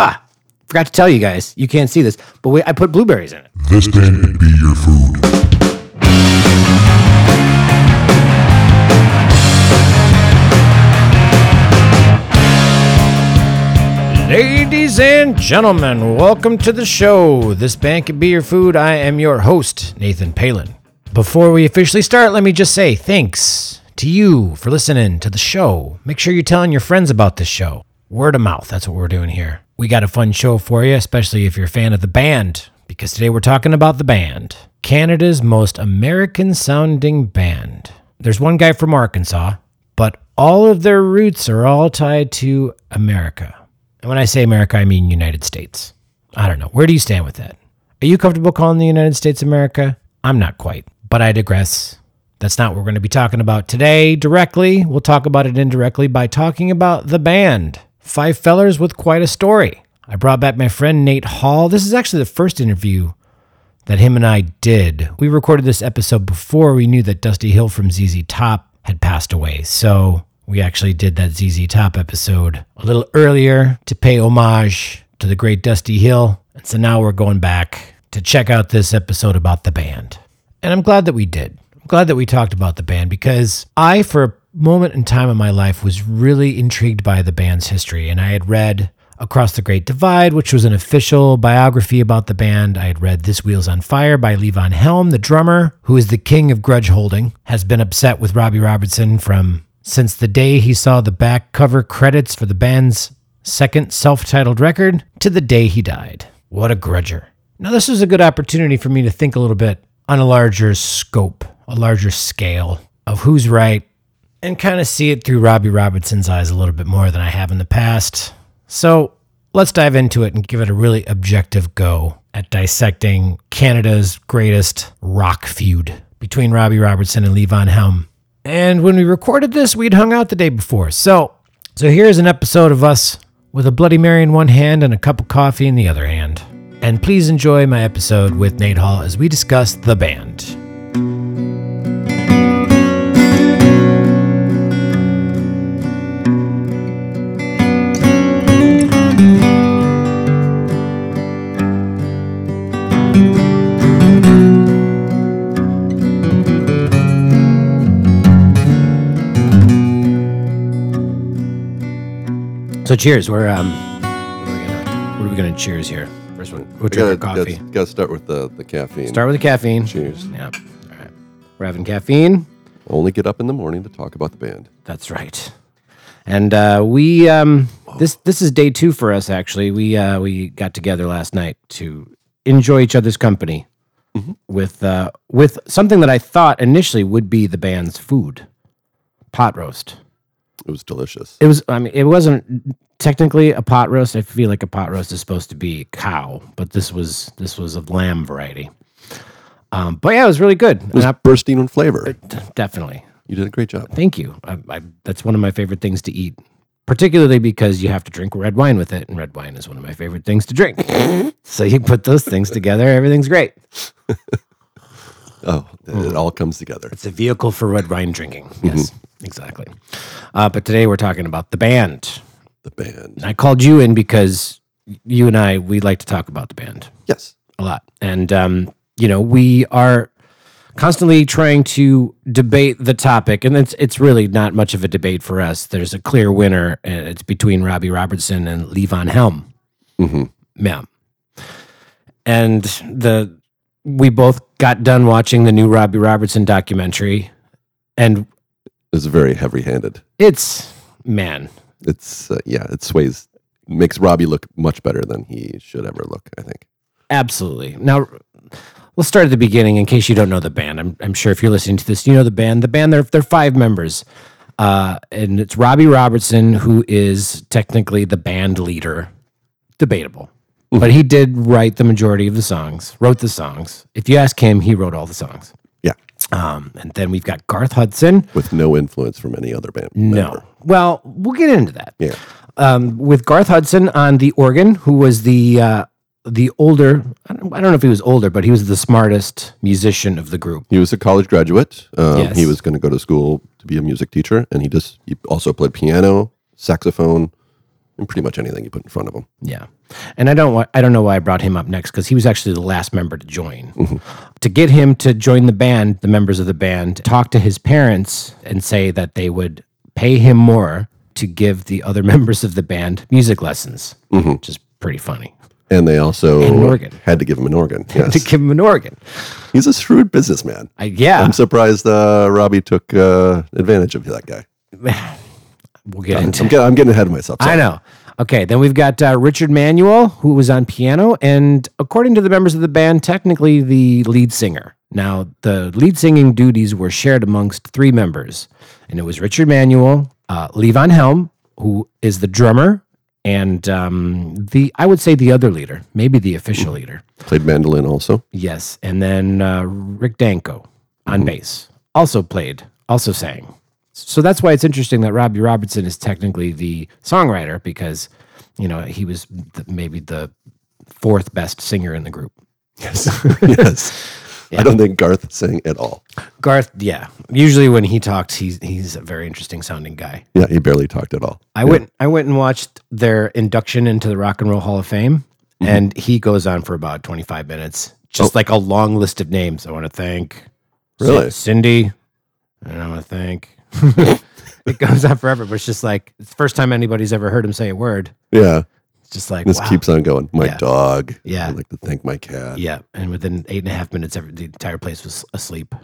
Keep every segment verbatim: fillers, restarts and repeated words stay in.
Ah, forgot to tell you guys. You can't see this, but we, I put blueberries in it. This can be your food. Ladies and gentlemen, welcome to the show. This band can be your food. I am your host, Nathan Palin. Before we officially start, let me just say thanks to you for listening to the show. Make sure you're telling your friends about this show. Word of mouth, that's what we're doing here. We got a fun show for you, especially if you're a fan of the band, because today we're talking about the band. Canada's most American-sounding band. There's one guy from Arkansas, but all of their roots are all tied to America. And when I say America, I mean United States. I don't know. Where do you stand with that? Are you comfortable calling the United States America? I'm not quite, but I digress. That's not what we're going to be talking about today directly. We'll talk about it indirectly by talking about the band. Five fellers with quite a story. I brought back my friend Nate Hall. This is actually the first interview that him and I did. We recorded this episode before we knew that Dusty Hill from Z Z Top had passed away. So we actually did that Z Z Top episode a little earlier to pay homage to the great Dusty Hill. And so now we're going back to check out this episode about the band. And I'm glad that we did. I'm glad that we talked about the band because I, for a moment in time in my life, was really intrigued by the band's history. And I had read Across the Great Divide, which was an official biography about the band. I had read This Wheel's on Fire by Levon Helm, the drummer, who is the king of grudge holding, has been upset with Robbie Robertson from... since the day he saw the back cover credits for the band's second self-titled record to the day he died. What a grudger. Now, this was a good opportunity for me to think a little bit on a larger scope, a larger scale of who's right, and kind of see it through Robbie Robertson's eyes a little bit more than I have in the past. So let's dive into it and give it a really objective go at dissecting Canada's greatest rock feud between Robbie Robertson and Levon Helm. And when we recorded this, we'd hung out the day before. So so here's an episode of us with a Bloody Mary in one hand and a cup of coffee in the other hand. And please enjoy my episode with Nate Hall as we discuss the band. So cheers. We're um. What are we gonna, what are we gonna cheers here? First one. We'll drink our coffee. Gotta, gotta start with the, the caffeine. Start with the caffeine. Cheers. Yeah. All right. We're having caffeine. Only get up in the morning to talk about the band. That's right. And uh, we um this this is day two for us actually. We uh we got together last night to enjoy each other's company mm-hmm. with uh with something that I thought initially would be the band's food, pot roast. It was delicious. It was, I mean, it wasn't technically a pot roast. I feel like a pot roast is supposed to be cow, but this was this was a lamb variety. Um, but yeah, it was really good. It was I, bursting with flavor. It, definitely. You did a great job. Thank you. I, I, that's one of my favorite things to eat, particularly because you have to drink red wine with it, and red wine is one of my favorite things to drink. So you put those things together, everything's great. Oh, it all comes together. It's a vehicle for red wine drinking. Yes, mm-hmm. Exactly. Uh, but today we're talking about the band. The band. And I called you in because you and I, we like to talk about the band. Yes. A lot. And, um, you know, we are constantly trying to debate the topic, and it's, it's really not much of a debate for us. There's a clear winner, and it's between Robbie Robertson and Levon Helm. Mm-hmm. Yeah. And the... we both got done watching the new Robbie Robertson documentary, and it's very heavy-handed. It's man. It's uh, yeah. It sways, makes Robbie look much better than he should ever look. I think absolutely. Now let's start at the beginning in case you don't know the band. I'm I'm sure if you're listening to this, you know the band. The band they're they're five members, uh, and it's Robbie Robertson who is technically the band leader. Debatable. But he did write the majority of the songs, wrote the songs. If you ask him, he wrote all the songs. Yeah. Um, and then we've got Garth Hudson. With no influence from any other band. No. Member. Well, we'll get into that. Yeah. Um, with Garth Hudson on the organ, who was the uh, the older, I don't, I don't know if he was older, but he was the smartest musician of the group. He was a college graduate. Um, yes. He was going to go to school to be a music teacher, and he just he also played piano, saxophone, in pretty much anything you put in front of him. Yeah. And I don't wa- I don't know why I brought him up next, because he was actually the last member to join. Mm-hmm. To get him to join the band, the members of the band talked to his parents and say that they would pay him more to give the other members of the band music lessons, mm-hmm. which is pretty funny. And they also an had to give him an organ. Yes. to give him an organ. He's a shrewd businessman. I, yeah. I'm surprised uh, Robbie took uh, advantage of that guy. We'll get I'm, into I'm, I'm getting ahead of myself. Sorry. I know. Okay, then we've got uh, Richard Manuel, who was on piano, and according to the members of the band, technically the lead singer. Now, the lead singing duties were shared amongst three members, and it was Richard Manuel, uh, Levon Helm, who is the drummer, and um, the I would say the other leader, maybe the official leader. Played mandolin also. Yes, and then uh, Rick Danko on mm-hmm. bass. Also played, also sang. So that's why it's interesting that Robbie Robertson is technically the songwriter, because, you know, he was the, maybe the fourth best singer in the group. Yes. yes. Yeah. I don't think Garth sang at all. Garth, yeah. Usually when he talks, he's he's a very interesting sounding guy. Yeah, he barely talked at all. I yeah. went I went and watched their induction into the Rock and Roll Hall of Fame, mm-hmm. and he goes on for about twenty-five minutes. Just oh. like a long list of names. I want to thank really? Cindy, and I want to thank... it goes on forever, but it's just like it's the first time anybody's ever heard him say a word. Yeah. It's just like this wow. keeps on going. My yeah. dog. Yeah. I'd like to thank my cat. Yeah. And within eight and a half minutes, every, the entire place was asleep.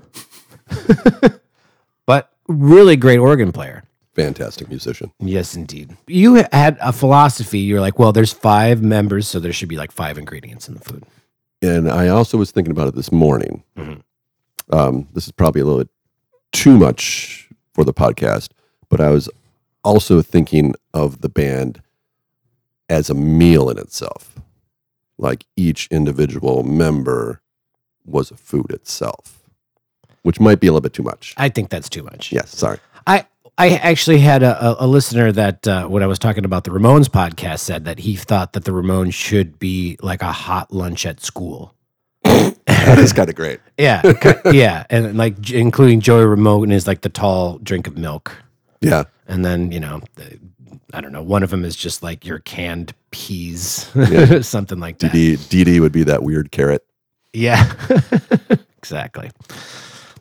But really great organ player. Fantastic musician. Yes, indeed. You had a philosophy. You're like, well, there's five members, so there should be like five ingredients in the food. And I also was thinking about it this morning. Mm-hmm. Um, this is probably a little bit too much for the podcast, but I was also thinking of the band as a meal in itself. Like each individual member was a food itself, which might be a little bit too much. I think that's too much. Yes, sorry. I I actually had a, a listener that uh, when I was talking about the Ramones podcast said that he thought that the Ramones should be like a hot lunch at school. That is kind of great. yeah. Yeah. And like including Joey Ramone is like the tall drink of milk. Yeah. And then, you know, I don't know. One of them is just like your canned peas, yeah. something like that. D D would be that weird carrot. Yeah, exactly.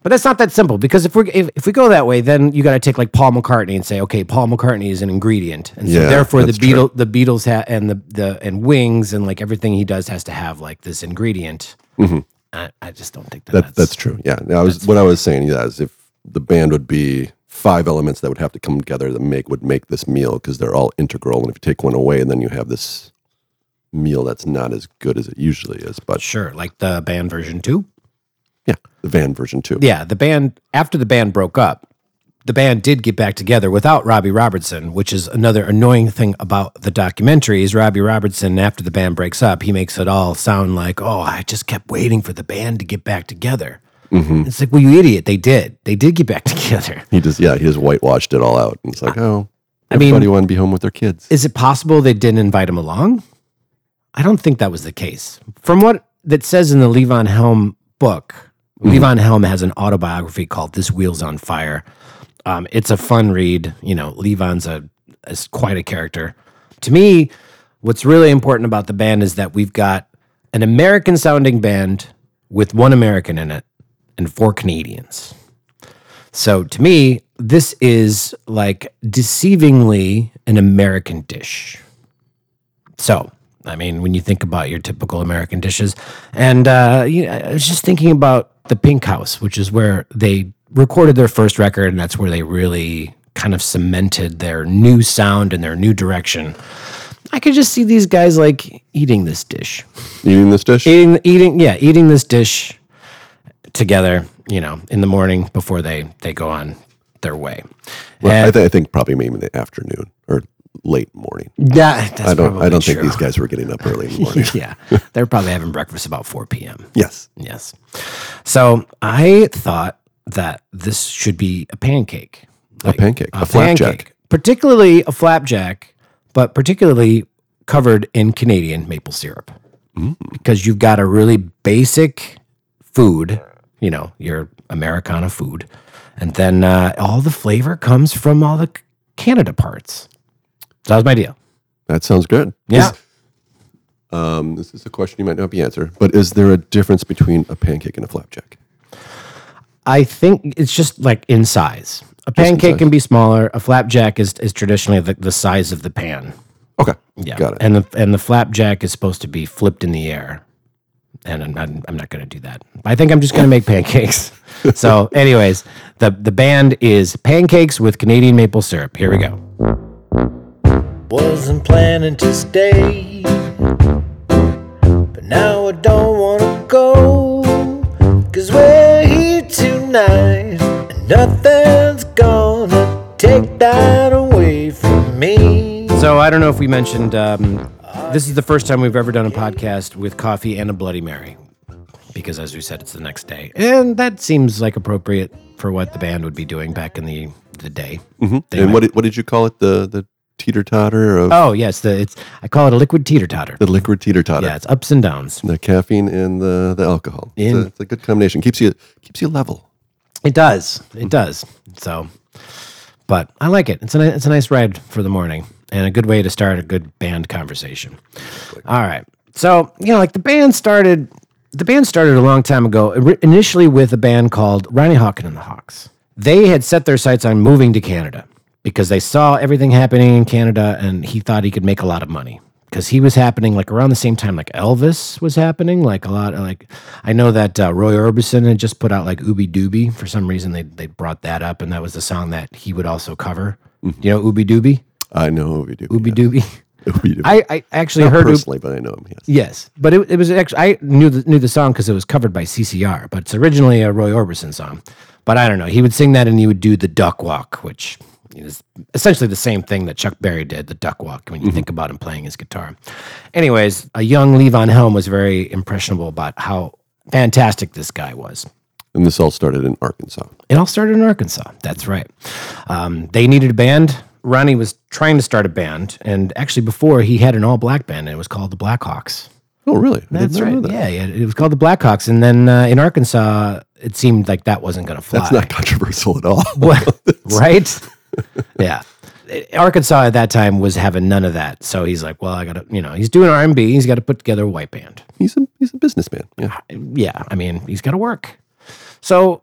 But that's not that simple, because if we if, if we go that way, then you got to take like Paul McCartney and say, okay, Paul McCartney is an ingredient, and so yeah, therefore the Beatles the Beatles ha- and the the and Wings and like everything he does has to have like this ingredient. Mm-hmm. I, I just don't think that, that that's, that's true. Yeah, I was what I was saying yeah, is if the band would be five elements that would have to come together that make would make this meal, because they're all integral, and if you take one away, then you have this meal that's not as good as it usually is. But sure, like the band version two. Yeah, the band version too. Yeah, the band, after the band broke up, the band did get back together without Robbie Robertson, which is another annoying thing about the documentary is Robbie Robertson, after the band breaks up, he makes it all sound like, oh, I just kept waiting for the band to get back together. Mm-hmm. It's like, well, you idiot, they did. They did get back together. He just, yeah, he just whitewashed it all out. And it's like, I, oh, everybody I mean, wanted to be home with their kids. Is it possible they didn't invite him along? I don't think that was the case. From what that says in the Levon Helm book, Mm-hmm. Levon Helm has an autobiography called This Wheel's on Fire. Um, it's a fun read. You know, Levon's a, is quite a character. To me, what's really important about the band is that we've got an American-sounding band with one American in it and four Canadians. So to me, this is like deceivingly an American dish. So... I mean, when you think about your typical American dishes. And uh, you know, I was just thinking about the Pink House, which is where they recorded their first record, and that's where they really kind of cemented their new sound and their new direction. I could just see these guys, like, eating this dish. Eating this dish? Eating, eating, yeah, eating this dish together, you know, in the morning before they, they go on their way. Well, and, I, th- I think probably maybe in the afternoon or late morning. Yeah, that's I don't. I don't true. think these guys were getting up early in the morning. yeah, they're probably having breakfast about four p.m. Yes, yes. So I thought that this should be a pancake, like a pancake, a, a flapjack, pancake, particularly a flapjack, but particularly covered in Canadian maple syrup, mm. because you've got a really basic food, you know, your Americana food, and then uh, all the flavor comes from all the Canada parts. So that was my deal. That sounds good. Yeah. Is, um, this is a question you might not be answering, but is there a difference between a pancake and a flapjack? I think it's just like in size. A pancake can be smaller. A flapjack is, is traditionally the, the size of the pan. Okay. Yeah. Got it. And the, and the flapjack is supposed to be flipped in the air. And I'm not, I'm not going to do that. I think I'm just going to make pancakes. So anyways, the, the band is Pancakes with Canadian Maple Syrup. Here we go. Wasn't planning to stay, but now I don't want to go, 'cause we're here tonight, and nothing's gonna take that away from me. So I don't know if we mentioned, um, this is the first time we've ever done a podcast with coffee and a Bloody Mary, because as we said, it's the next day. And that seems like appropriate for what the band would be doing back in the, the day. Mm-hmm. And might... what, did, what did you call it? The... the teeter-totter of... Oh, yes. The, it's I call it a liquid teeter-totter. The liquid teeter-totter. Yeah, it's ups and downs. The caffeine and the, the alcohol. In, it's, a, it's a good combination. Keeps you keeps you level. It does. It mm-hmm. does. So, but I like it. It's a, it's a nice ride for the morning and a good way to start a good band conversation. Like, all right. So, you know, like the band started... The band started a long time ago, initially with a band called Ronnie Hawkins and the Hawks. They had set their sights on moving to Canada, because they saw everything happening in Canada, and he thought he could make a lot of money because he was happening like around the same time like Elvis was happening, like a lot of, like I know that uh, Roy Orbison had just put out like Ooby Dooby. For some reason they they brought that up, and that was the song that he would also cover. Mm-hmm. You know Ooby Dooby? I know Ooby Dooby. Ooby yes. Dooby. Ooby Dooby. I, I actually Not heard personally, Oob- but I know him. Yes, yes, but it it was actually I knew the, knew the song because it was covered by C C R, but it's originally a Roy Orbison song. But I don't know. He would sing that, and he would do the duck walk, which is essentially the same thing that Chuck Berry did, the duck walk, when you mm-hmm. think about him playing his guitar. Anyways, a young Levon Helm was very impressionable about how fantastic this guy was. And this all started in Arkansas. It all started in Arkansas. That's right. Um, they needed a band. Ronnie was trying to start a band, and actually before, he had an all-black band, and it was called the Blackhawks. Oh, really? That's right. That. Yeah, yeah, it was called the Blackhawks, and then uh, in Arkansas, it seemed like that wasn't going to fly. That's not controversial at all. What? Right? Yeah. Arkansas at that time was having none of that. So he's like, well, I got to, you know, he's doing R and B. He's got to put together a white band. He's a he's a businessman. Yeah. Yeah. I mean, he's got to work. So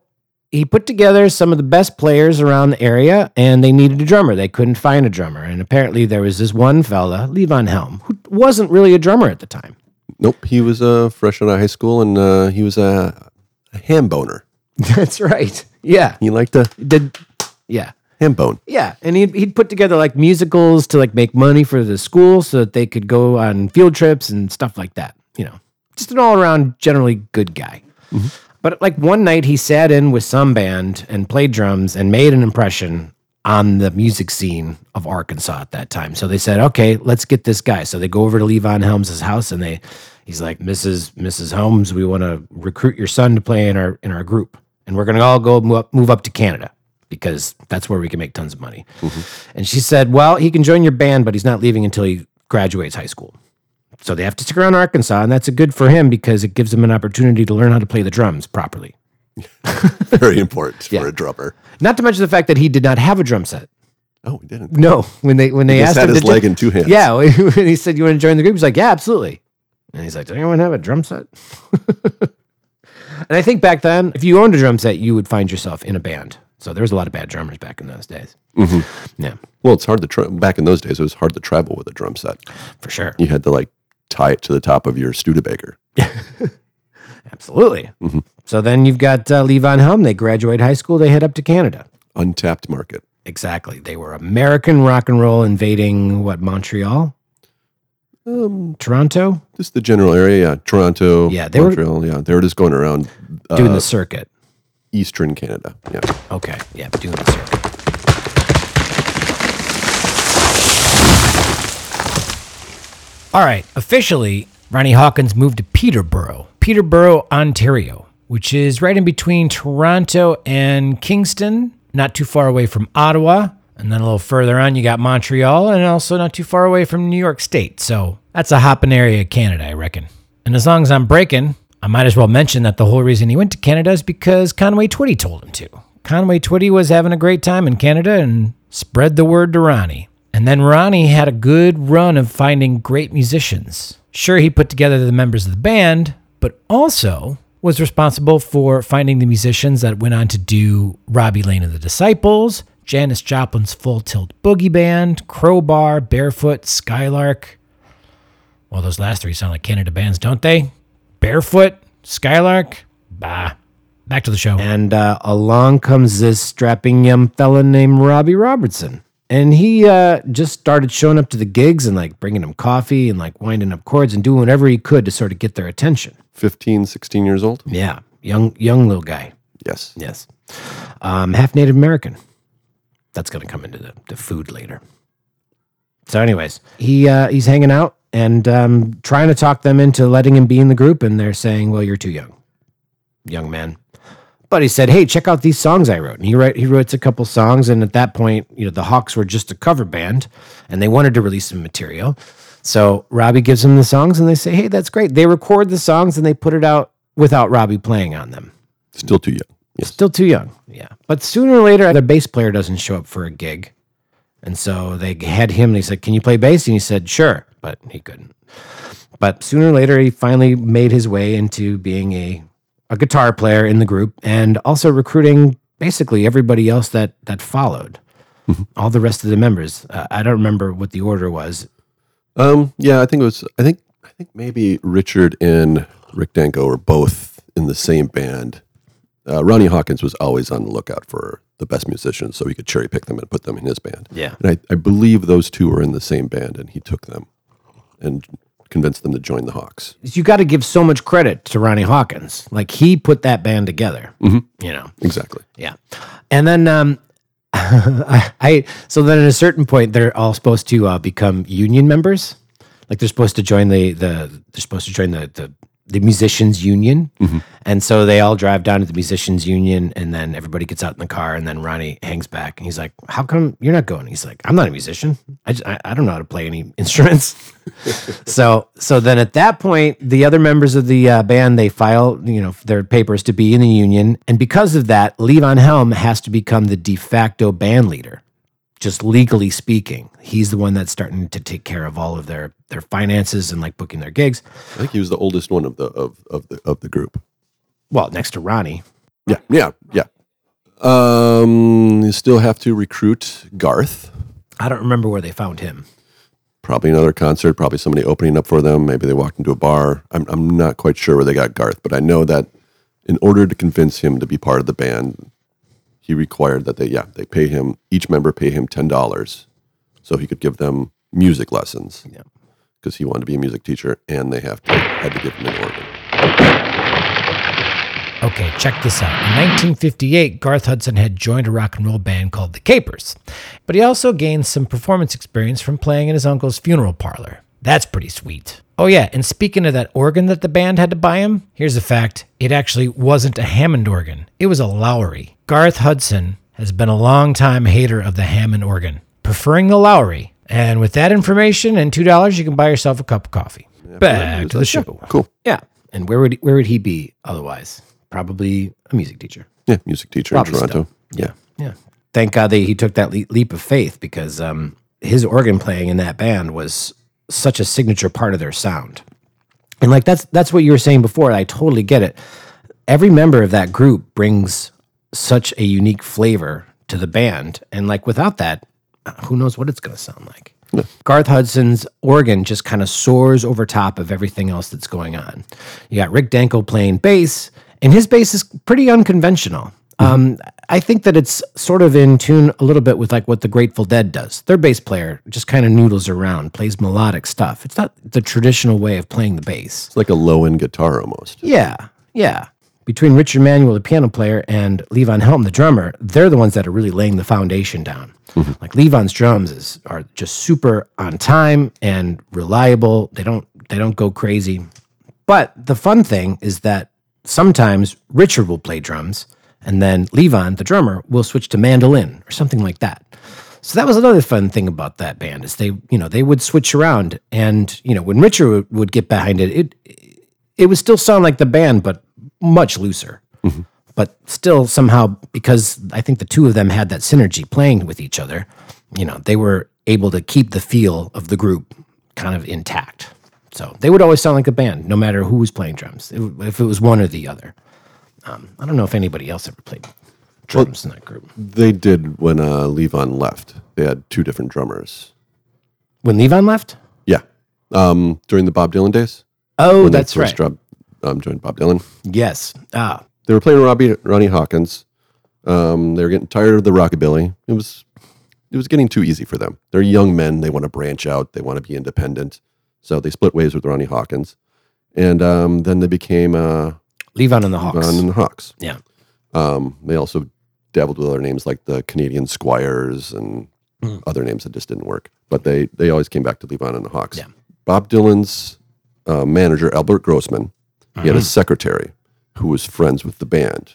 he put together some of the best players around the area, and they needed a drummer. They couldn't find a drummer. And apparently there was this one fella, Levon Helm, who wasn't really a drummer at the time. Nope. He was uh, fresh out of high school, and uh, he was a, a ham boner. That's right. Yeah. He liked to... Did, yeah. Ham bone. Yeah, and he'd, he'd put together like musicals to like make money for the school so that they could go on field trips and stuff like that. You know, just an all-around generally good guy. Mm-hmm. But like one night he sat in with some band and played drums and made an impression on the music scene of Arkansas at that time. So they said, okay, let's get this guy. So they go over to Levon Helms' house and they, he's like, Missus Missus Helms, we want to recruit your son to play in our in our group. And we're going to all go move up, move up to Canada, because that's where we can make tons of money. Mm-hmm. And she said, well, he can join your band, but he's not leaving until he graduates high school. So they have to stick around Arkansas, and that's a good for him because it gives him an opportunity to learn how to play the drums properly. Very important yeah. for a drummer. Not to mention the fact that he did not have a drum set. Oh, he didn't. No, when they when they he asked him, had his leg you, in two hands. Yeah, when he said, you want to join the group? He's like, yeah, absolutely. And he's like, does anyone have a drum set? And I think back then, if you owned a drum set, you would find yourself in a band. So there was a lot of bad drummers back in those days. Mm-hmm. Yeah. Well, it's hard to tra- back in those days. It was hard to travel with a drum set, for sure. You had to like tie it to the top of your Studebaker. Absolutely. Mm-hmm. So then you've got uh, Levon Helm. They graduate high school. They head up to Canada. Untapped market. Exactly. They were American rock and roll invading what Montreal, um, Toronto, just the general area. Yeah, Toronto. Yeah, they Montreal, were. Yeah, they were just going around uh, doing the circuit. Eastern Canada, yeah. Okay, yeah, doing the circuit. All right, officially, Ronnie Hawkins moved to Peterborough, Peterborough, Ontario, which is right in between Toronto and Kingston, not too far away from Ottawa, and then a little further on, you got Montreal, and also not too far away from New York State, so that's a hopping area of Canada, I reckon. And as long as I'm breaking... I might as well mention that the whole reason he went to Canada is because Conway Twitty told him to. Conway Twitty was having a great time in Canada and spread the word to Ronnie. And then Ronnie had a good run of finding great musicians. Sure, he put together the members of the band, but also was responsible for finding the musicians that went on to do Robbie Lane and the Disciples, Janis Joplin's Full Tilt Boogie Band, Crowbar, Barefoot, Skylark. Well, those last three sound like Canada bands, don't they? Barefoot, Skylark, bah. Back to the show. And uh, along comes this strapping young fella named Robbie Robertson. And he uh, just started showing up to the gigs and like bringing them coffee and like winding up chords and doing whatever he could to sort of get their attention. fifteen, sixteen years old? Yeah. Young young little guy. Yes. Yes. Um, half Native American. That's going to come into the, the food later. So anyways, he uh, he's hanging out and um, trying to talk them into letting him be in the group. And they're saying, well, you're too young, young man. But he said, hey, check out these songs I wrote. And he wrote, he wrote a couple songs, and at that point, you know, the Hawks were just a cover band, and they wanted to release some material. So Robbie gives them the songs, and they say, hey, that's great. They record the songs, and they put it out without Robbie playing on them. Still too young. Yes. Still too young, yeah. But sooner or later, their bass player doesn't show up for a gig. And so they had him, and he said, can you play bass? And he said, sure, but he couldn't. But sooner or later, he finally made his way into being a... a guitar player in the group, and also recruiting basically everybody else that that followed, mm-hmm. all the rest of the members. Uh, I don't remember what the order was. Um, yeah, I think it was. I think I think maybe Richard and Rick Danko were both in the same band. Uh, Ronnie Hawkins was always on the lookout for the best musicians, so he could cherry pick them and put them in his band. Yeah, and I, I believe those two were in the same band, and he took them and convinced them to join the Hawks. You got to give so much credit to Ronnie Hawkins. Like, he put that band together, mm-hmm. you know? Exactly. Yeah. And then, um, I, I, so then at a certain point, they're all supposed to uh, become union members. Like, they're supposed to join the, the they're supposed to join the, the, the musicians union. Mm-hmm. And so they all drive down to the musicians union, and then everybody gets out in the car, and then Ronnie hangs back and he's like, how come you're not going? He's like, I'm not a musician. I just, I, I don't know how to play any instruments. so, so then at that point, the other members of the uh, band, they file, you know, their papers to be in the union. And because of that, Levon Helm has to become the de facto band leader. Just legally speaking, he's the one that's starting to take care of all of their, their finances and like booking their gigs. I think he was the oldest one of the of of the of the group. Well, next to Ronnie. Yeah, yeah, yeah. Um, you still have to recruit Garth. I don't remember where they found him. Probably another concert. Probably somebody opening up for them. Maybe they walked into a bar. I'm I'm not quite sure where they got Garth, but I know that in order to convince him to be part of the band, he required that they, yeah, they pay him, each member pay him ten dollars so he could give them music lessons. Yeah. Because he wanted to be a music teacher, and they have to, had to give him an organ. Okay, check this out. In nineteen fifty-eight, Garth Hudson had joined a rock and roll band called The Capers, but he also gained some performance experience from playing in his uncle's funeral parlor. That's pretty sweet. Oh yeah, and speaking of that organ that the band had to buy him, here's a fact. It actually wasn't a Hammond organ. It was a Lowry. Garth Hudson has been a longtime hater of the Hammond organ, preferring the Lowry. And with that information and two dollars, you can buy yourself a cup of coffee. Yeah, Back to the show. Yeah, cool. Yeah. And where would he, where would he be otherwise? Probably a music teacher. Yeah, music teacher Probably in Toronto. Yeah. yeah. Yeah. Thank God that he took that le- leap of faith, because um, his organ playing in that band was such a signature part of their sound. And like, that's, that's what you were saying before. I totally get it. Every member of that group brings such a unique flavor to the band. And like, without that, who knows what it's going to sound like. Yeah. Garth Hudson's organ just kind of soars over top of everything else that's going on. You got Rick Danko playing bass, and his bass is pretty unconventional. Mm-hmm. Um, I think that it's sort of in tune a little bit with like what the Grateful Dead does. Their bass player just kind of noodles around, plays melodic stuff. It's not the traditional way of playing the bass. It's like a low-end guitar almost. Yeah, yeah. Between Richard Manuel, the piano player, and Levon Helm, the drummer, they're the ones that are really laying the foundation down. Mm-hmm. Like, Levon's drums is, are just super on time and reliable. They don't they don't go crazy. But the fun thing is that sometimes Richard will play drums, and then Levon, the drummer, will switch to mandolin or something like that. So that was another fun thing about that band, is they, you know, they would switch around, and, you know, when Richard would, would get behind it, it it would still sound like the band, but much looser. Mm-hmm. But still somehow, because I think the two of them had that synergy playing with each other, you know, they were able to keep the feel of the group kind of intact. So they would always sound like a band, no matter who was playing drums, if it was one or the other. Um, I don't know if anybody else ever played drums well, in that group. They did when uh, Levon left. They had two different drummers. When Levon left? Yeah. Um, during the Bob Dylan days. Oh, when that's first right. Job, um, joined Bob Dylan. Yes. Ah. They were playing Robbie, Ronnie Hawkins. Um, they were getting tired of the rockabilly. It was, it was getting too easy for them. They're young men. They want to branch out. They want to be independent. So they split ways with Ronnie Hawkins, and um, then they became uh, Levon and the Hawks. Levon and the Hawks. Yeah. Um, they also dabbled with other names like the Canadian Squires and mm. other names that just didn't work. But they they always came back to Levon and the Hawks. Yeah. Bob Dylan's uh, manager, Albert Grossman, he mm-hmm. had a secretary who was friends with the band.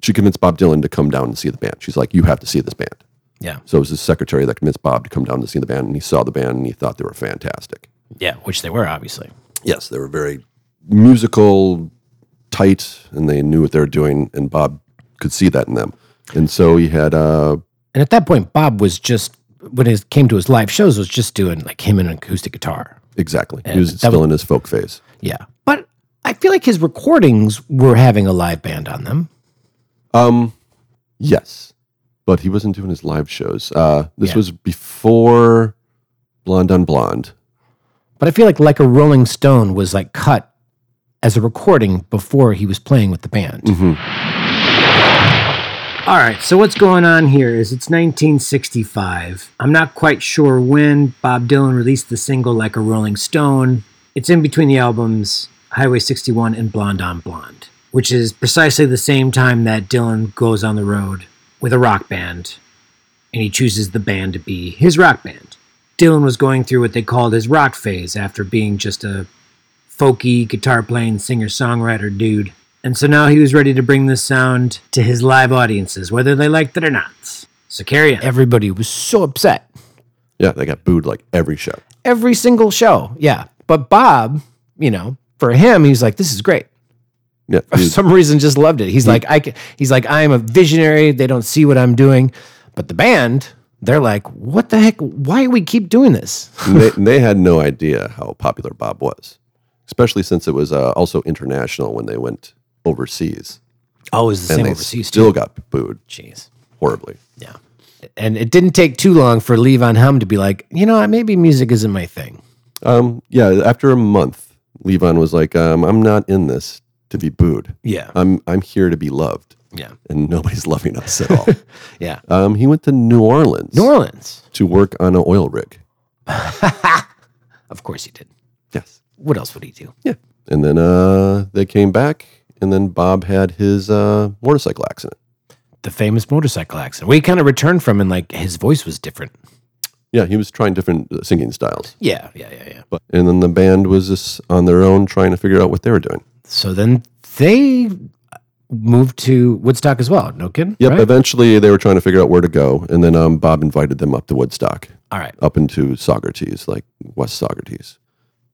She convinced Bob Dylan to come down and see the band. She's like, "You have to see this band." Yeah. So it was his secretary that convinced Bob to come down to see the band, and he saw the band and he thought they were fantastic. Yeah, which they were, obviously. Yes, they were very musical, tight, and they knew what they were doing, and Bob could see that in them. And so he had... Uh, and at that point, Bob was just, when it came to his live shows, was just doing like him and an acoustic guitar. Exactly. And he was still was, in his folk phase. Yeah. But I feel like his recordings were having a live band on them. Um, yes. But he wasn't doing his live shows. Uh, this yeah. was before Blonde on Blonde. But I feel like Like a Rolling Stone was like cut as a recording before he was playing with the band. Mm-hmm. All right, so what's going on here is it's nineteen sixty-five. I'm not quite sure when Bob Dylan released the single Like a Rolling Stone. It's in between the albums Highway sixty-one and Blonde on Blonde, which is precisely the same time that Dylan goes on the road with a rock band, and he chooses the band to be his rock band. Dylan was going through what they called his rock phase after being just a folky, guitar-playing, singer-songwriter dude. And so now he was ready to bring this sound to his live audiences, whether they liked it or not. So carry on. Everybody was so upset. Yeah, they got booed like every show. Every single show, yeah. But Bob, you know, for him, he's like, this is great. Yeah, for some reason, just loved it. He's he, like, I can, he's like, I'm a visionary. They don't see what I'm doing. But the band... They're like, what the heck? Why do we keep doing this? and they, and they had no idea how popular Bob was, especially since it was uh, also international when they went overseas. Oh, it was the and same overseas still too. Still got booed. Jeez. Horribly. Yeah. And it didn't take too long for Levon Helm to be like, you know, maybe music isn't my thing. Um, yeah, after a month, Levon was like, um, I'm not in this to be booed. Yeah. I'm I'm here to be loved. Yeah. And nobody's loving us at all. yeah. Um, he went to New Orleans. New Orleans. To work on an oil rig. Of course he did. Yes. What else would he do? Yeah. And then uh, they came back, and then Bob had his uh, motorcycle accident. The famous motorcycle accident. We kind of returned from, and like his voice was different. Yeah, he was trying different uh, singing styles. Yeah, yeah, yeah, yeah. But, and then the band was just on their own trying to figure out what they were doing. So then they... moved to Woodstock as well, no kidding? Yep, right? Eventually they were trying to figure out where to go, and then um, Bob invited them up to Woodstock. All right. Up into Saugerties, like West Saugerties.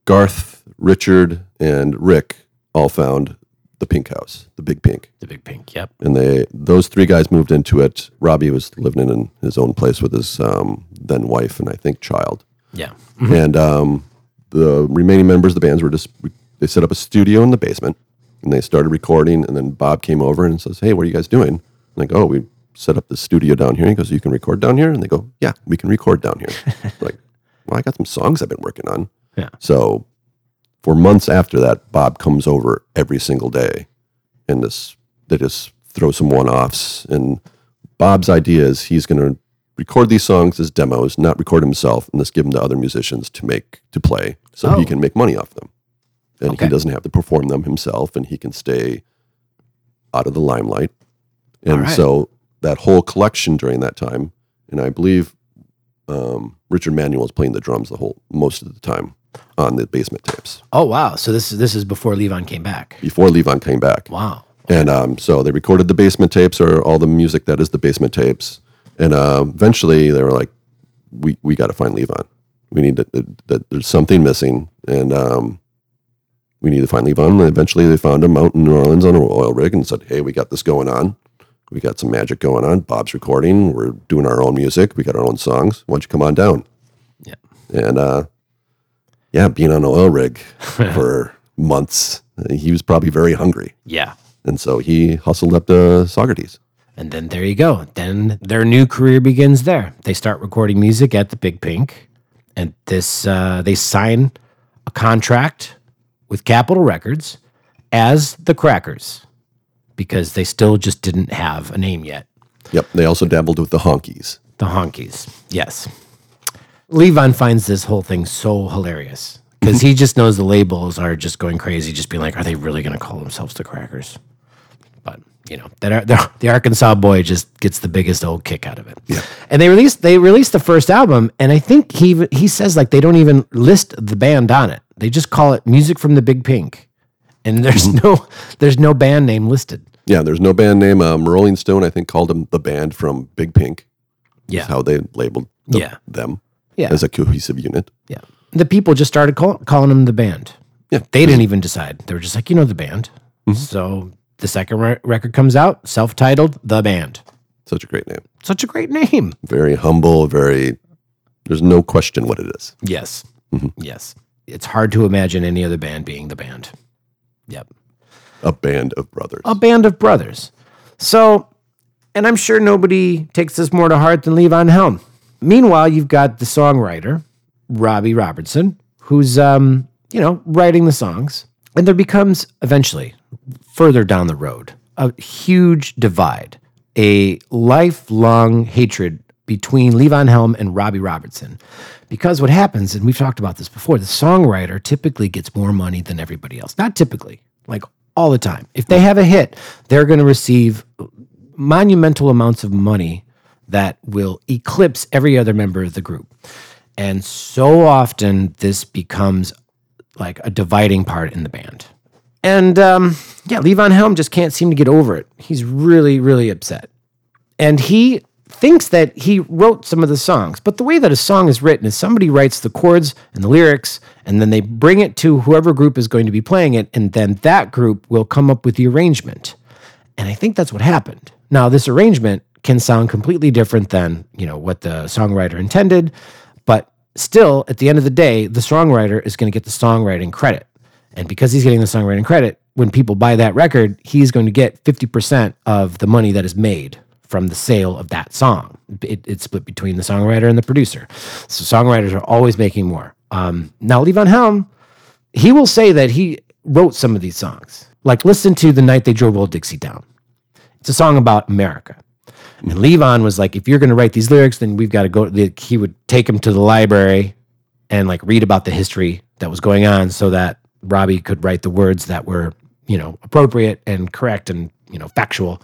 Garth, Richard, and Rick all found the Pink House, the Big Pink. The Big Pink, yep. And they those three guys moved into it. Robbie was living in his own place with his um, then-wife and I think child. Yeah. Mm-hmm. And um, the remaining members of the bands were just, they set up a studio in the basement. And they started recording, and then Bob came over and says, hey, what are you guys doing? And I go, oh, we set up the studio down here. He goes, you can record down here? And they go, yeah, we can record down here. Like, well, I got some songs I've been working on. Yeah. So for months after that, Bob comes over every single day, and this they just throw some one-offs. And Bob's idea is he's going to record these songs as demos, not record himself, and just give them to other musicians to make to play so oh. he can make money off them. And okay. he doesn't have to perform them himself, and he can stay out of the limelight. And right. so that whole collection during that time, and I believe um, Richard Manuel is playing the drums the whole most of the time on the basement tapes. Oh, wow. So this, this is before Levon came back. Before Levon came back. Wow. And um, so they recorded the basement tapes, or all the music that is the basement tapes. And uh, eventually they were like, we we got to find Levon. We need to, that there's something missing. And... Um, We need to find Levon. And eventually they found him out in New Orleans on an oil rig and said, hey, we got this going on. We got some magic going on. Bob's recording. We're doing our own music. We got our own songs. Why don't you come on down? Yeah. And, uh, yeah, being on an oil rig for months, he was probably very hungry. Yeah. And so he hustled up to Socrates. And then there you go. Then their new career begins there. They start recording music at the Big Pink. And this, uh, they sign a contract with Capitol Records as the Crackers because they still just didn't have a name yet. Yep. They also dabbled with the Honkies. The Honkies. Yes. Levon finds this whole thing so hilarious because he just knows the labels are just going crazy, just being like, are they really going to call themselves the Crackers? But, you know, that the, the Arkansas boy just gets the biggest old kick out of it. Yeah. And they released they released the first album, and I think he he says, like, they don't even list the band on it. They just call it Music from the Big Pink, and there's mm-hmm. no there's no band name listed. Yeah, there's no band name. Um, Rolling Stone, I think, called them the band from Big Pink. Yeah. That's how they labeled the, yeah. them. Yeah. As a cohesive unit. Yeah. The people just started call, calling them the band. Yeah. They didn't even decide. They were just like, you know, the band. Mm-hmm. So the second re- record comes out, self-titled, The Band. Such a great name. Such a great name. Very humble, very, there's no question what it is. Yes. Mm-hmm. Yes. It's hard to imagine any other band being the band. Yep. A band of brothers. A band of brothers. So, and I'm sure nobody takes this more to heart than Levon Helm. Meanwhile, you've got the songwriter, Robbie Robertson, who's, um, you know, writing the songs. And there becomes, eventually, further down the road, a huge divide, a lifelong hatred between Levon Helm and Robbie Robertson. Because what happens, and we've talked about this before, the songwriter typically gets more money than everybody else. Not typically, like all the time. If they have a hit, they're going to receive monumental amounts of money that will eclipse every other member of the group. And so often this becomes like a dividing part in the band. And um, yeah, Levon Helm just can't seem to get over it. He's really, really upset. And he thinks that he wrote some of the songs, but the way that a song is written is somebody writes the chords and the lyrics, and then they bring it to whoever group is going to be playing it, and then that group will come up with the arrangement. And I think that's what happened. Now, this arrangement can sound completely different than, you know, what the songwriter intended, but still, at the end of the day, the songwriter is going to get the songwriting credit. And because he's getting the songwriting credit, when people buy that record, he's going to get fifty percent of the money that is made from the sale of that song. It, it's split between the songwriter and the producer. So songwriters are always making more. Um, now, Levon Helm, he will say that he wrote some of these songs. Like, listen to The Night They Drove Old Dixie Down. It's a song about America. And Levon was like, if you're going to write these lyrics, then we've got to go. He would take him to the library and like read about the history that was going on so that Robbie could write the words that were, you know, appropriate and correct and, you know, factual.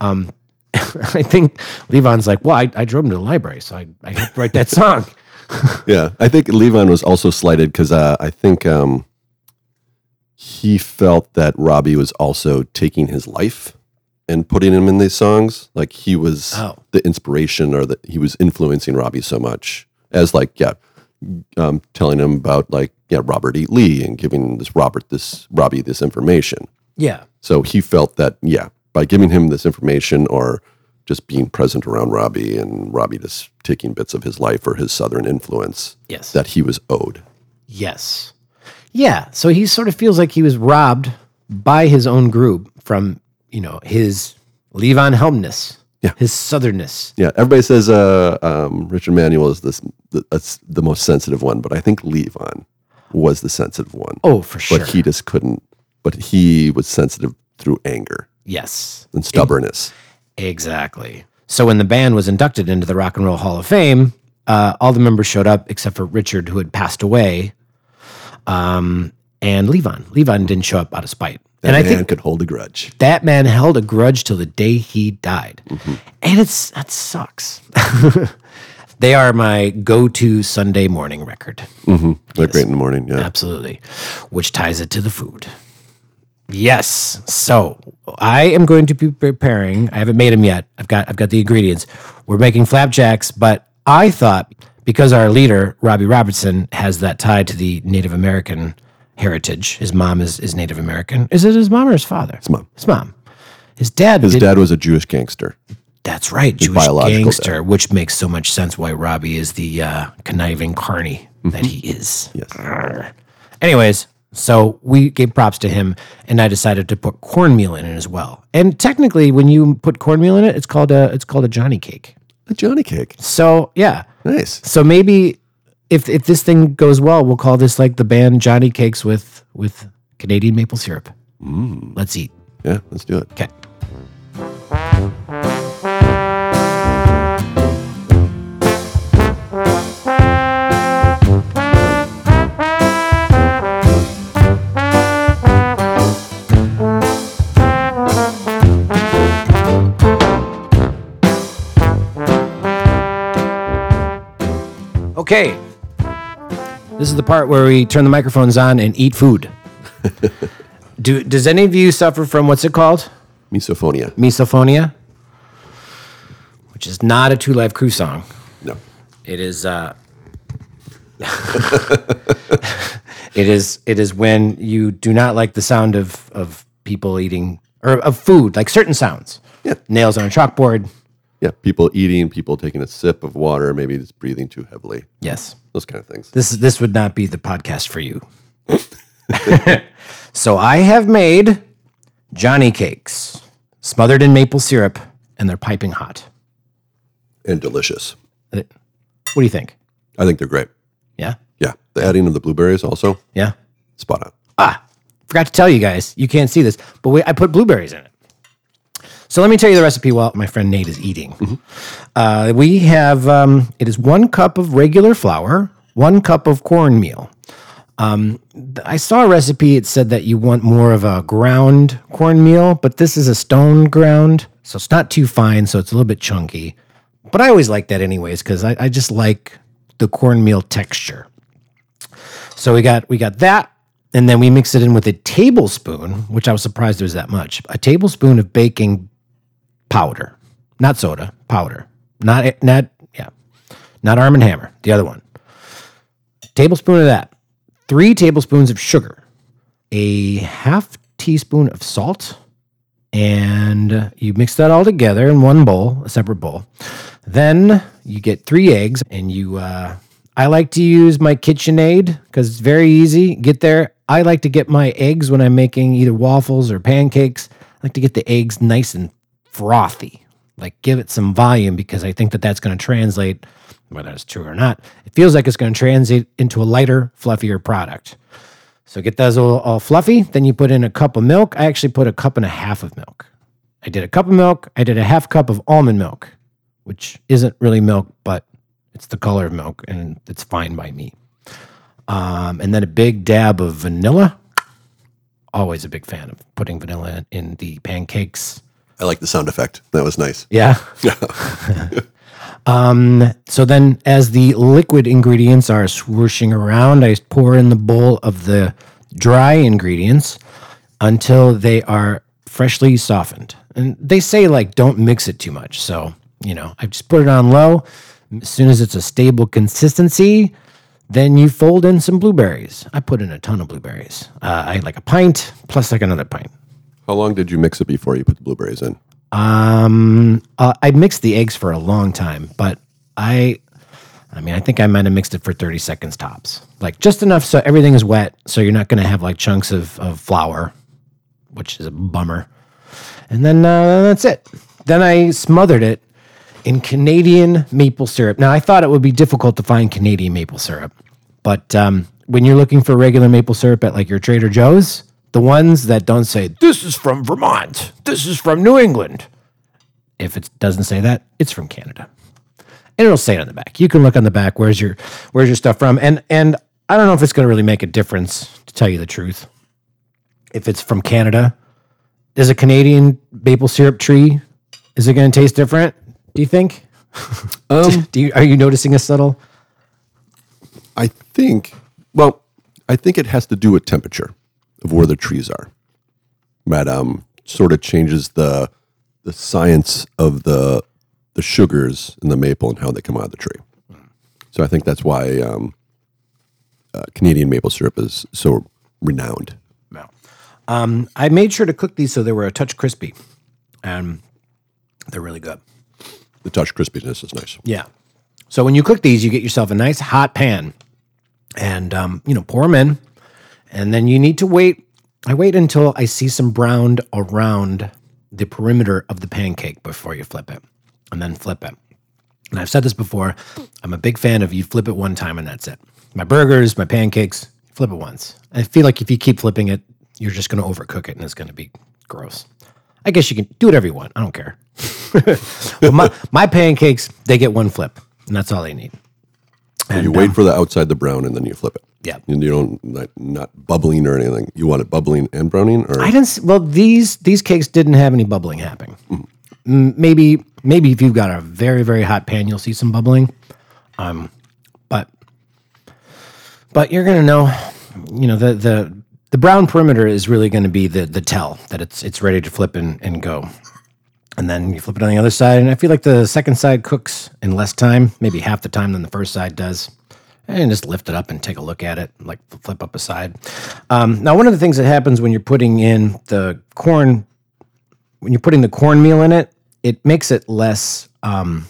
Um, I think Levon's like, well, I, I drove him to the library, so I, I had to write that song. Yeah. I think Levon was also slighted because uh, I think um, he felt that Robbie was also taking his life and putting him in these songs, like he was oh. the inspiration, or that he was influencing Robbie so much as like, yeah, um, telling him about like, yeah, Robert E. Lee and giving this Robert, this Robbie, this information. Yeah. So he felt that, yeah, by giving him this information or just being present around Robbie and Robbie just taking bits of his life or his Southern influence, yes, that he was owed. Yes. Yeah. So he sort of feels like he was robbed by his own group from, you know, his Levon Helmness, yeah, his Southernness. Yeah, everybody says uh, um, Richard Manuel is this the, that's the most sensitive one, but I think Levon was the sensitive one. Oh, for sure. But he just couldn't. But he was sensitive through anger. Yes, and stubbornness. It, exactly. So when the band was inducted into the Rock and Roll Hall of Fame, uh, all the members showed up except for Richard, who had passed away, um, and Levon. Levon didn't show up out of spite. That and man I think could hold a grudge. That man held a grudge till the day he died. Mm-hmm. And it's that sucks. They are my go-to Sunday morning record. Mm-hmm. They're yes. great in the morning, yeah. Absolutely. Which ties it to the food. Yes. So I am going to be preparing. I haven't made them yet. I've got I've got the ingredients. We're making flapjacks, but I thought because our leader, Robbie Robertson, has that tie to the Native American heritage. His mom is, is Native American. Is it his mom or his father? His mom. His mom. His dad. His dad was a Jewish gangster. That's right, the Jewish gangster, dad. Which makes so much sense why Robbie is the uh, conniving carny mm-hmm. that he is. Yes. Arr. Anyways, so we gave props to him, and I decided to put cornmeal in it as well. And technically, when you put cornmeal in it, it's called a it's called a Johnny cake. A Johnny cake. So yeah, nice. So maybe if if this thing goes well, we'll call this like the band Johnny Cakes with with Canadian maple syrup. Mm. Let's eat. Yeah, let's do it. Okay. Okay, this is the part where we turn the microphones on and eat food. Do, does any of you suffer from, what's it called? Misophonia. Misophonia, which is not a Two Live Crew song. No. It is uh, It is. It is when you do not like the sound of, of people eating, or of food, like certain sounds. Yeah. Nails on a chalkboard. Yeah, people eating, people taking a sip of water, maybe just breathing too heavily. Yes. Those kind of things. This this would not be the podcast for you. So I have made Johnny Cakes, smothered in maple syrup, and they're piping hot. And delicious. What do you think? I think they're great. Yeah? Yeah. The adding of the blueberries also. Yeah. Spot on. Ah, forgot to tell you guys. You can't see this, but we, I put blueberries in it. So let me tell you the recipe while my friend Nate is eating. Mm-hmm. Uh, we have, um, it is one cup of regular flour, one cup of cornmeal. Um, I saw a recipe, it said that you want more of a ground cornmeal, but this is a stone ground, so it's not too fine, so it's a little bit chunky. But I always like that anyways, because I, I just like the cornmeal texture. So we got we got that. And then we mix it in with a tablespoon, which I was surprised it was that much, a tablespoon of baking powder, not soda, powder, not, not yeah, not Arm and Hammer, the other one. A tablespoon of that, three tablespoons of sugar, a half teaspoon of salt, and you mix that all together in one bowl, a separate bowl. Then you get three eggs, and you, uh, I like to use my KitchenAid because it's very easy. Get there. I like to get my eggs when I'm making either waffles or pancakes. I like to get the eggs nice and frothy. Like give it some volume because I think that that's going to translate, whether it's true or not. It feels like it's going to translate into a lighter, fluffier product. So get those all, all fluffy. Then you put in a cup of milk. I actually put a cup and a half of milk. I did a cup of milk. I did a half cup of almond milk, which isn't really milk, but it's the color of milk, and it's fine by me. Um, and then a big dab of vanilla. Always a big fan of putting vanilla in the pancakes. I like the sound effect. That was nice. Yeah. um, so then as the liquid ingredients are swooshing around, I pour in the bowl of the dry ingredients until they are freshly softened. And they say, like, don't mix it too much. So, you know, I just put it on low. As soon as it's a stable consistency, then you fold in some blueberries. I put in a ton of blueberries. Uh, I like a pint plus like another pint. How long did you mix it before you put the blueberries in? Um, uh, I mixed the eggs for a long time, but I, I mean, I think I might have mixed it for thirty seconds tops. Like just enough so everything is wet, so you're not going to have like chunks of, of flour, which is a bummer. And then uh, that's it. Then I smothered it in Canadian maple syrup. Now, I thought it would be difficult to find Canadian maple syrup, but um, when you're looking for regular maple syrup at like your Trader Joe's, the ones that don't say, this is from Vermont, this is from New England. If it doesn't say that, it's from Canada. And it'll say it on the back. You can look on the back, where's your where's your stuff from? And and I don't know if it's going to really make a difference, to tell you the truth. If it's from Canada, is a Canadian maple syrup tree, is it going to taste different? Do you think? Um, Do you, are you noticing a subtle? I think, well, I think it has to do with temperature of where the trees are. That um, sort of changes the the science of the the sugars in the maple and how they come out of the tree. So I think that's why um, uh, Canadian maple syrup is so renowned. Wow. Um, I made sure to cook these so they were a touch crispy, and they're really good. the touch crispiness is nice. Yeah. So when you cook these, you get yourself a nice hot pan, and um, you know, pour them in, and then you need to wait. I wait until I see some browned around the perimeter of the pancake before you flip it, and then flip it. And I've said this before, I'm a big fan of you flip it one time and that's it. My burgers, my pancakes, flip it once. I feel like if you keep flipping it, you're just going to overcook it and it's going to be gross. I guess you can do whatever you want. I don't care. Well, my, my pancakes, they get one flip, and that's all they need. And you um, wait for the outside the brown, and then you flip it. Yeah. And you don't, like, not bubbling or anything. You want it bubbling and browning? Or? I didn't, well, these these cakes didn't have any bubbling happening. Mm-hmm. Maybe maybe if you've got a very, very hot pan, you'll see some bubbling. Um, But but you're going to know, you know, the the the brown perimeter is really going to be the the tell that it's it's ready to flip and, and go. And then you flip it on the other side, and I feel like the second side cooks in less time, maybe half the time than the first side does. And just lift it up and take a look at it, like flip up a side. Um, now, one of the things that happens when you're putting in the corn, when you're putting the cornmeal in it, it makes it less um,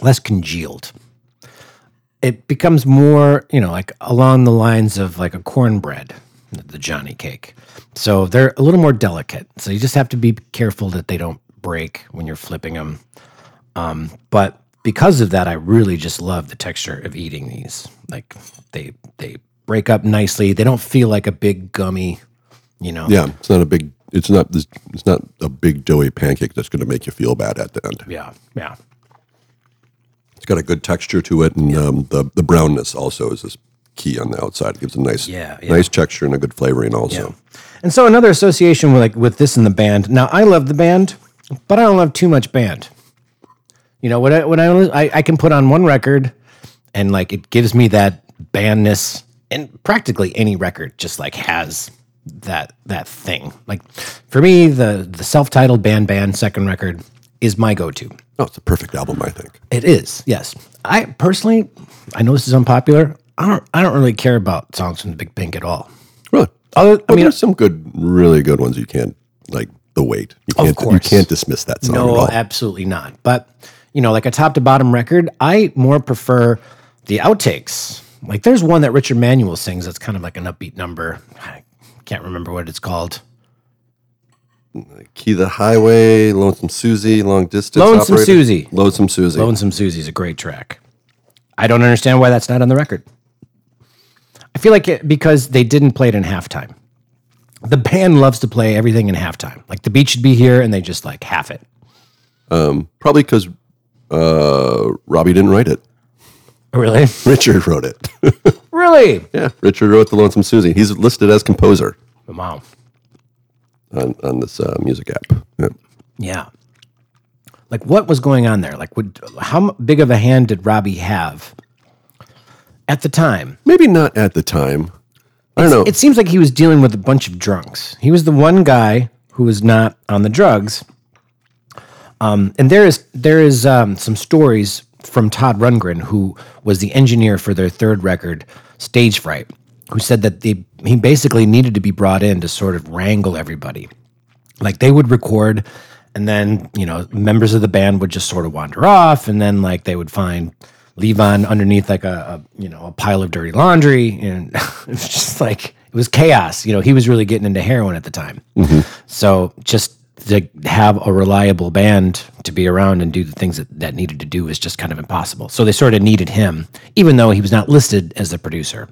less congealed. It becomes more, you know, like along the lines of like a cornbread, the Johnny cake. So they're a little more delicate. So you just have to be careful that they don't break when you're flipping them. Um, but because of that, I really just love the texture of eating these. Like they they break up nicely. They don't feel like a big gummy, you know. Yeah, it's not a big. It's not this. It's not a big doughy pancake that's going to make you feel bad at the end. Yeah, yeah. It's got a good texture to it, and yeah. um, the the brownness also is this key on the outside. It gives a nice, yeah, yeah. nice texture and a good flavoring also. Yeah. And so another association with like with this and the band. Now I love the band, but I don't love too much band. You know, when I when I, I I can put on one record, and like it gives me that bandness, and practically any record just like has that that thing. Like for me, the the self-titled band band second record is my go-to. Oh, it's a perfect album, I think. It is, yes. I personally, I know this is unpopular. I don't I don't really care about songs from the Big Pink at all. Really? Other, well, I mean, there's some good, really good ones you can't like. The weight, you can't, of course, you can't dismiss that song. No, at all. Absolutely not. But. You know, like a top-to-bottom record, I more prefer the outtakes. Like, there's one that Richard Manuel sings that's kind of like an upbeat number. I can't remember what it's called. Key the Highway, Lonesome Susie, Long Distance Lonesome Operator. Susie. Lonesome Susie. Lonesome Susie is a great track. I don't understand why that's not on the record. I feel like it, because they didn't play it in halftime. The band loves to play everything in halftime. Like, the beat should be here, and they just, like, half it. Um, probably because... Uh, Robbie didn't write it. Really? Richard wrote it. Really? Yeah, Richard wrote the Lonesome Susie. He's listed as composer. Wow. On on this uh, music app. Yeah. Yeah. Like, what was going on there? Like, would how big of a hand did Robbie have at the time? Maybe not at the time. I don't it's, know. It seems like he was dealing with a bunch of drunks. He was the one guy who was not on the drugs. Um, and there is there is um, some stories from Todd Rundgren, who was the engineer for their third record, Stage Fright, who said that they, he basically needed to be brought in to sort of wrangle everybody. Like, they would record, and then, you know, members of the band would just sort of wander off, and then, like, they would find Levon underneath, like, a, a you know, a pile of dirty laundry, and it was just, like, it was chaos. You know, he was really getting into heroin at the time. Mm-hmm. So just... to have a reliable band to be around and do the things that, that needed to do is just kind of impossible. So they sort of needed him, even though he was not listed as the producer.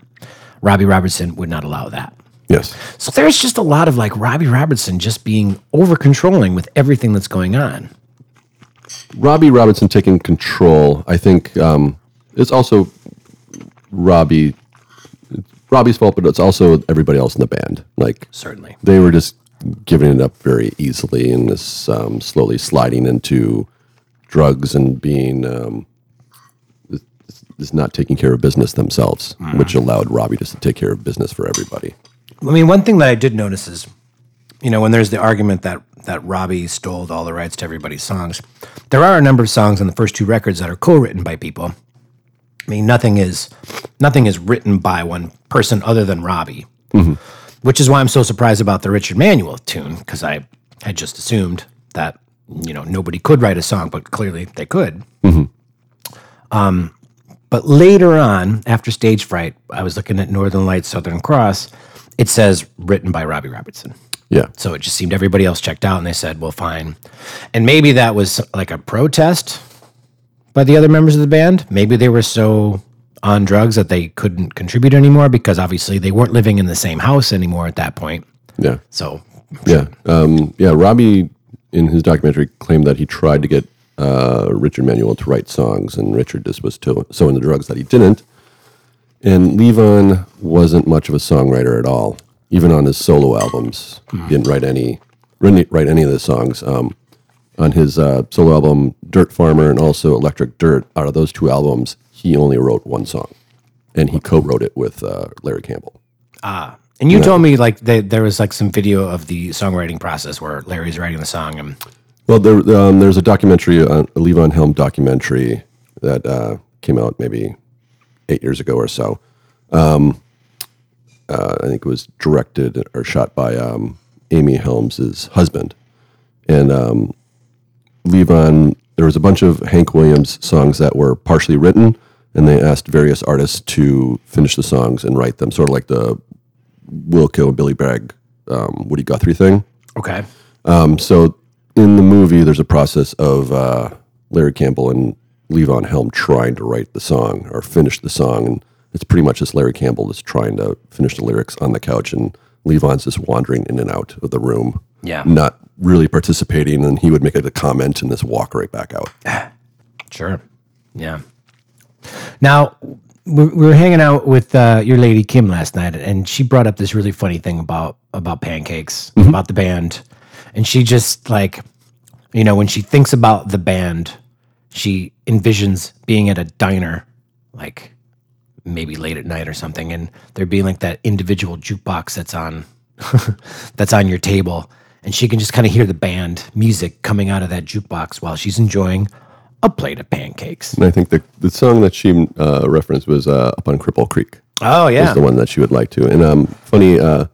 Robbie Robertson would not allow that. Yes. So there's just a lot of like Robbie Robertson just being over-controlling with everything that's going on. Robbie Robertson taking control, I think, um, it's also Robbie, Robbie's fault, but it's also everybody else in the band. Like, certainly. They were just giving it up very easily and this um, slowly sliding into drugs and being um, is not taking care of business themselves, mm. which allowed Robbie just to take care of business for everybody. I mean, one thing that I did notice is, you know, when there's the argument that, that Robbie stole all the rights to everybody's songs, there are a number of songs on the first two records that are co-written by people. I mean, nothing is nothing is written by one person other than Robbie. Mm-hmm. Which is why I'm so surprised about the Richard Manuel tune, because I had just assumed that you know, nobody could write a song, but clearly they could. Mm-hmm. Um, but later on, after Stage Fright, I was looking at Northern Lights, Southern Cross. It says written by Robbie Robertson. Yeah. So it just seemed everybody else checked out, and they said, well, fine. And maybe that was like a protest by the other members of the band. Maybe they were so on drugs that they couldn't contribute anymore, because obviously they weren't living in the same house anymore at that point. Yeah. So. Yeah. Um, yeah. Robbie, in his documentary, claimed that he tried to get uh, Richard Manuel to write songs, and Richard just was to, so into drugs that he didn't. And Levon wasn't much of a songwriter at all. Even on his solo albums, he didn't write any write any of the songs. Um, on his uh, solo album, Dirt Farmer and also Electric Dirt, out of those two albums, he only wrote one song, and he co-wrote it with uh, Larry Campbell. Ah, and you, you know, told me like they, there was like some video of the songwriting process where Larry's writing the song. And well, there, um, there's a documentary, a Levon Helm documentary that uh, came out maybe eight years ago or so. Um, Uh, I think it was directed or shot by um, Amy Helms' husband. And um, Levon, there was a bunch of Hank Williams songs that were partially written, and they asked various artists to finish the songs and write them, sort of like the Wilco and Billy Bragg, um, Woody Guthrie thing. Okay. Um, so in the movie, there's a process of uh, Larry Campbell and Levon Helm trying to write the song or finish the song, and it's pretty much just Larry Campbell just trying to finish the lyrics on the couch, and Levon's just wandering in and out of the room, yeah, not really participating, and he would make a comment and just walk right back out. Sure. Yeah. Now, we were hanging out with uh, your lady, Kim, last night, and she brought up this really funny thing about, about pancakes, mm-hmm. about the band, and she just, like, you know, when she thinks about the band, she envisions being at a diner, like, maybe late at night or something, and there being like that individual jukebox that's on that's on your table, and she can just kind of hear the band music coming out of that jukebox while she's enjoying a plate of pancakes. And I think the the song that she uh, referenced was uh, Up on Cripple Creek. Oh, yeah. That's the one that she would like to. And um, funny, uh,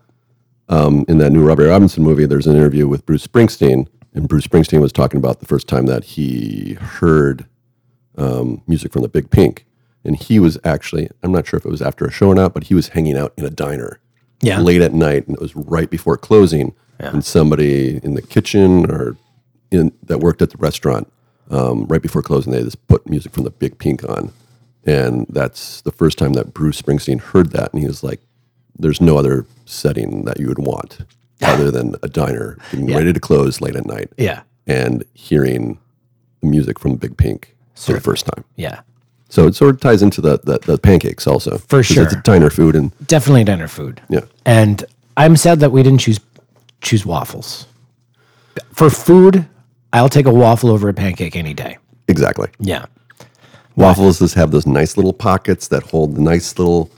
um, in that new Robbie Robinson movie, there's an interview with Bruce Springsteen, and Bruce Springsteen was talking about the first time that he heard um, music from the Big Pink. And he was actually, I'm not sure if it was after a show or not, but he was hanging out in a diner yeah. late at night, and it was right before closing. Yeah. And somebody in the kitchen or in that worked at the restaurant, um, right before closing, they just put music from the Big Pink on. And that's the first time that Bruce Springsteen heard that. And he was like, there's no other setting that you would want other than a diner being yeah. ready to close late at night yeah. and hearing the music from the Big Pink sure. for the first time. Yeah. So it sort of ties into the, the, the pancakes also. For sure. It's a diner food. And definitely diner food. Yeah. And I'm sad that we didn't choose choose waffles. For food, I'll take a waffle over a pancake any day. Exactly. Yeah. Waffles just have those nice little pockets that hold the nice little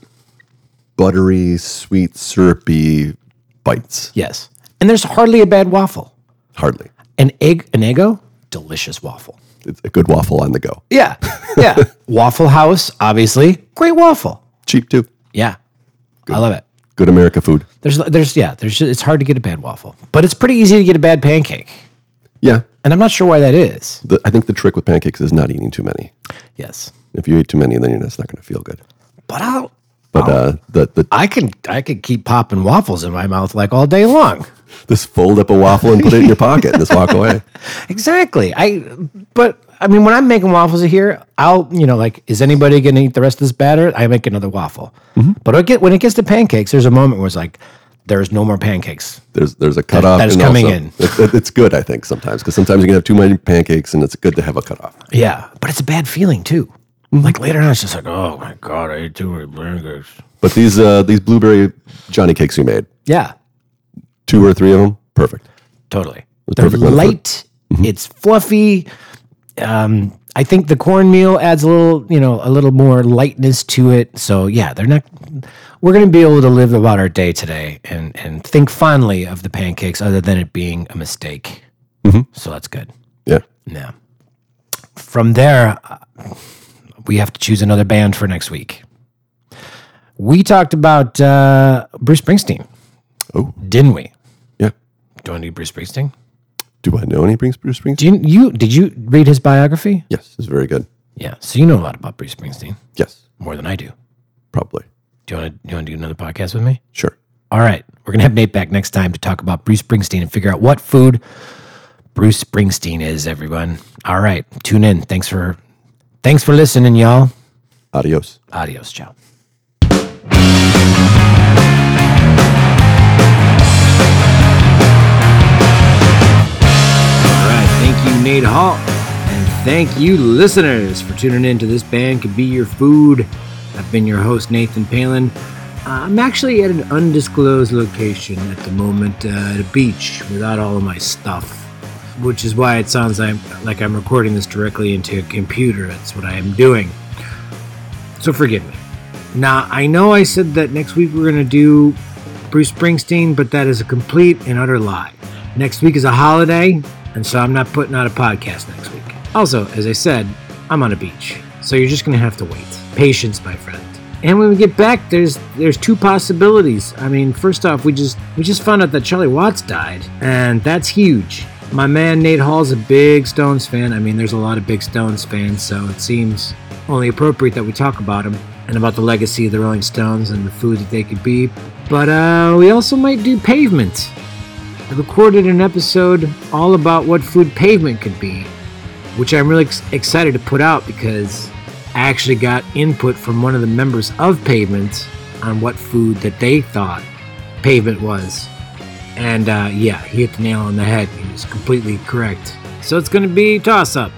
buttery, sweet, syrupy bites. Yes. And there's hardly a bad waffle. Hardly. An egg, an Eggo, delicious waffle. It's a good waffle on the go. Yeah, yeah. Waffle House, obviously, great waffle. Cheap too. Yeah, good. I love it. Good America food. There's, there's, yeah. There's, it's hard to get a bad waffle, but it's pretty easy to get a bad pancake. Yeah, and I'm not sure why that is. The, I think the trick with pancakes is not eating too many. Yes. If you eat too many, then you're just not going to feel good. But I'll. But I'll, uh, the the I can I can keep popping waffles in my mouth like all day long. Just fold up a waffle and put it in your pocket and just walk away. Exactly. I, but I mean, when I'm making waffles here, I'll, you know, like, is anybody going to eat the rest of this batter? I make another waffle. Mm-hmm. But I get, when it gets to pancakes, there's a moment where it's like, there's no more pancakes. There's there's a cutoff. That, that is coming also, in. It, it's good, I think, sometimes, because sometimes you can have too many pancakes and it's good to have a cutoff. Yeah. But it's a bad feeling, too. Mm-hmm. Like later on, it's just like, oh my God, I ate too many pancakes. But these, uh, these blueberry Johnny cakes you made. Yeah. Two or three of them, perfect. Totally. They're perfect light. Mm-hmm. It's fluffy. Um, I think the cornmeal adds a little, you know, a little more lightness to it. So yeah, they're not. We're going to be able to live about our day today and and think fondly of the pancakes, other than it being a mistake. Mm-hmm. So that's good. Yeah. Yeah. From there, uh, we have to choose another band for next week. We talked about uh, Bruce Springsteen. Oh, didn't we? Yeah. Do you want to do Bruce Springsteen? Do I know any Bruce Springsteen? Do you, you, did you read his biography? Yes, it's very good. Yeah, so you know a lot about Bruce Springsteen. Yes. More than I do. Probably. Do you want to, you want to do another podcast with me? Sure. All right. We're going to have Nate back next time to talk about Bruce Springsteen and figure out what food Bruce Springsteen is, everyone. All right. Tune in. Thanks for, thanks for listening, y'all. Adios. Adios. Ciao. Thank you, Nate Hall, and thank you, listeners, for tuning in to This Band Could Be Your Food. I've been your host, Nathan Palin. Uh, I'm actually at an undisclosed location at the moment, uh, at a beach, without all of my stuff, which is why it sounds like I'm, like I'm recording this directly into a computer. That's what I am doing. So forgive me. Now, I know I said that next week we're going to do Bruce Springsteen, but that is a complete and utter lie. Next week is a holiday. And so I'm not putting out a podcast next week. Also, as I said, I'm on a beach. So you're just going to have to wait. Patience, my friend. And when we get back, there's there's two possibilities. I mean, first off, we just we just found out that Charlie Watts died. And that's huge. My man Nate Hall's a big Stones fan. I mean, there's a lot of big Stones fans. So it seems only appropriate that we talk about him. And about the legacy of the Rolling Stones and the food that they could be. But uh, we also might do Pavement. I recorded an episode all about what food Pavement could be, which I'm really ex- excited to put out because I actually got input from one of the members of Pavement on what food that they thought Pavement was. And uh, yeah, he hit the nail on the head. He was completely correct. So it's going to be toss-up.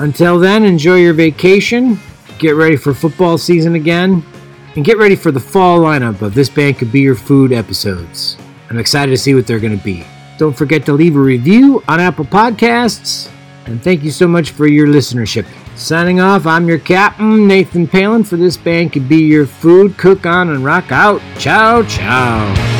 Until then, enjoy your vacation, get ready for football season again, and get ready for the fall lineup of This Band Could Be Your Food episodes. I'm excited to see what they're going to be. Don't forget to leave a review on Apple Podcasts. And thank you so much for your listenership. Signing off, I'm your captain, Nathan Palin, for This Band Could Be Your Food. Cook on and rock out. Ciao, ciao.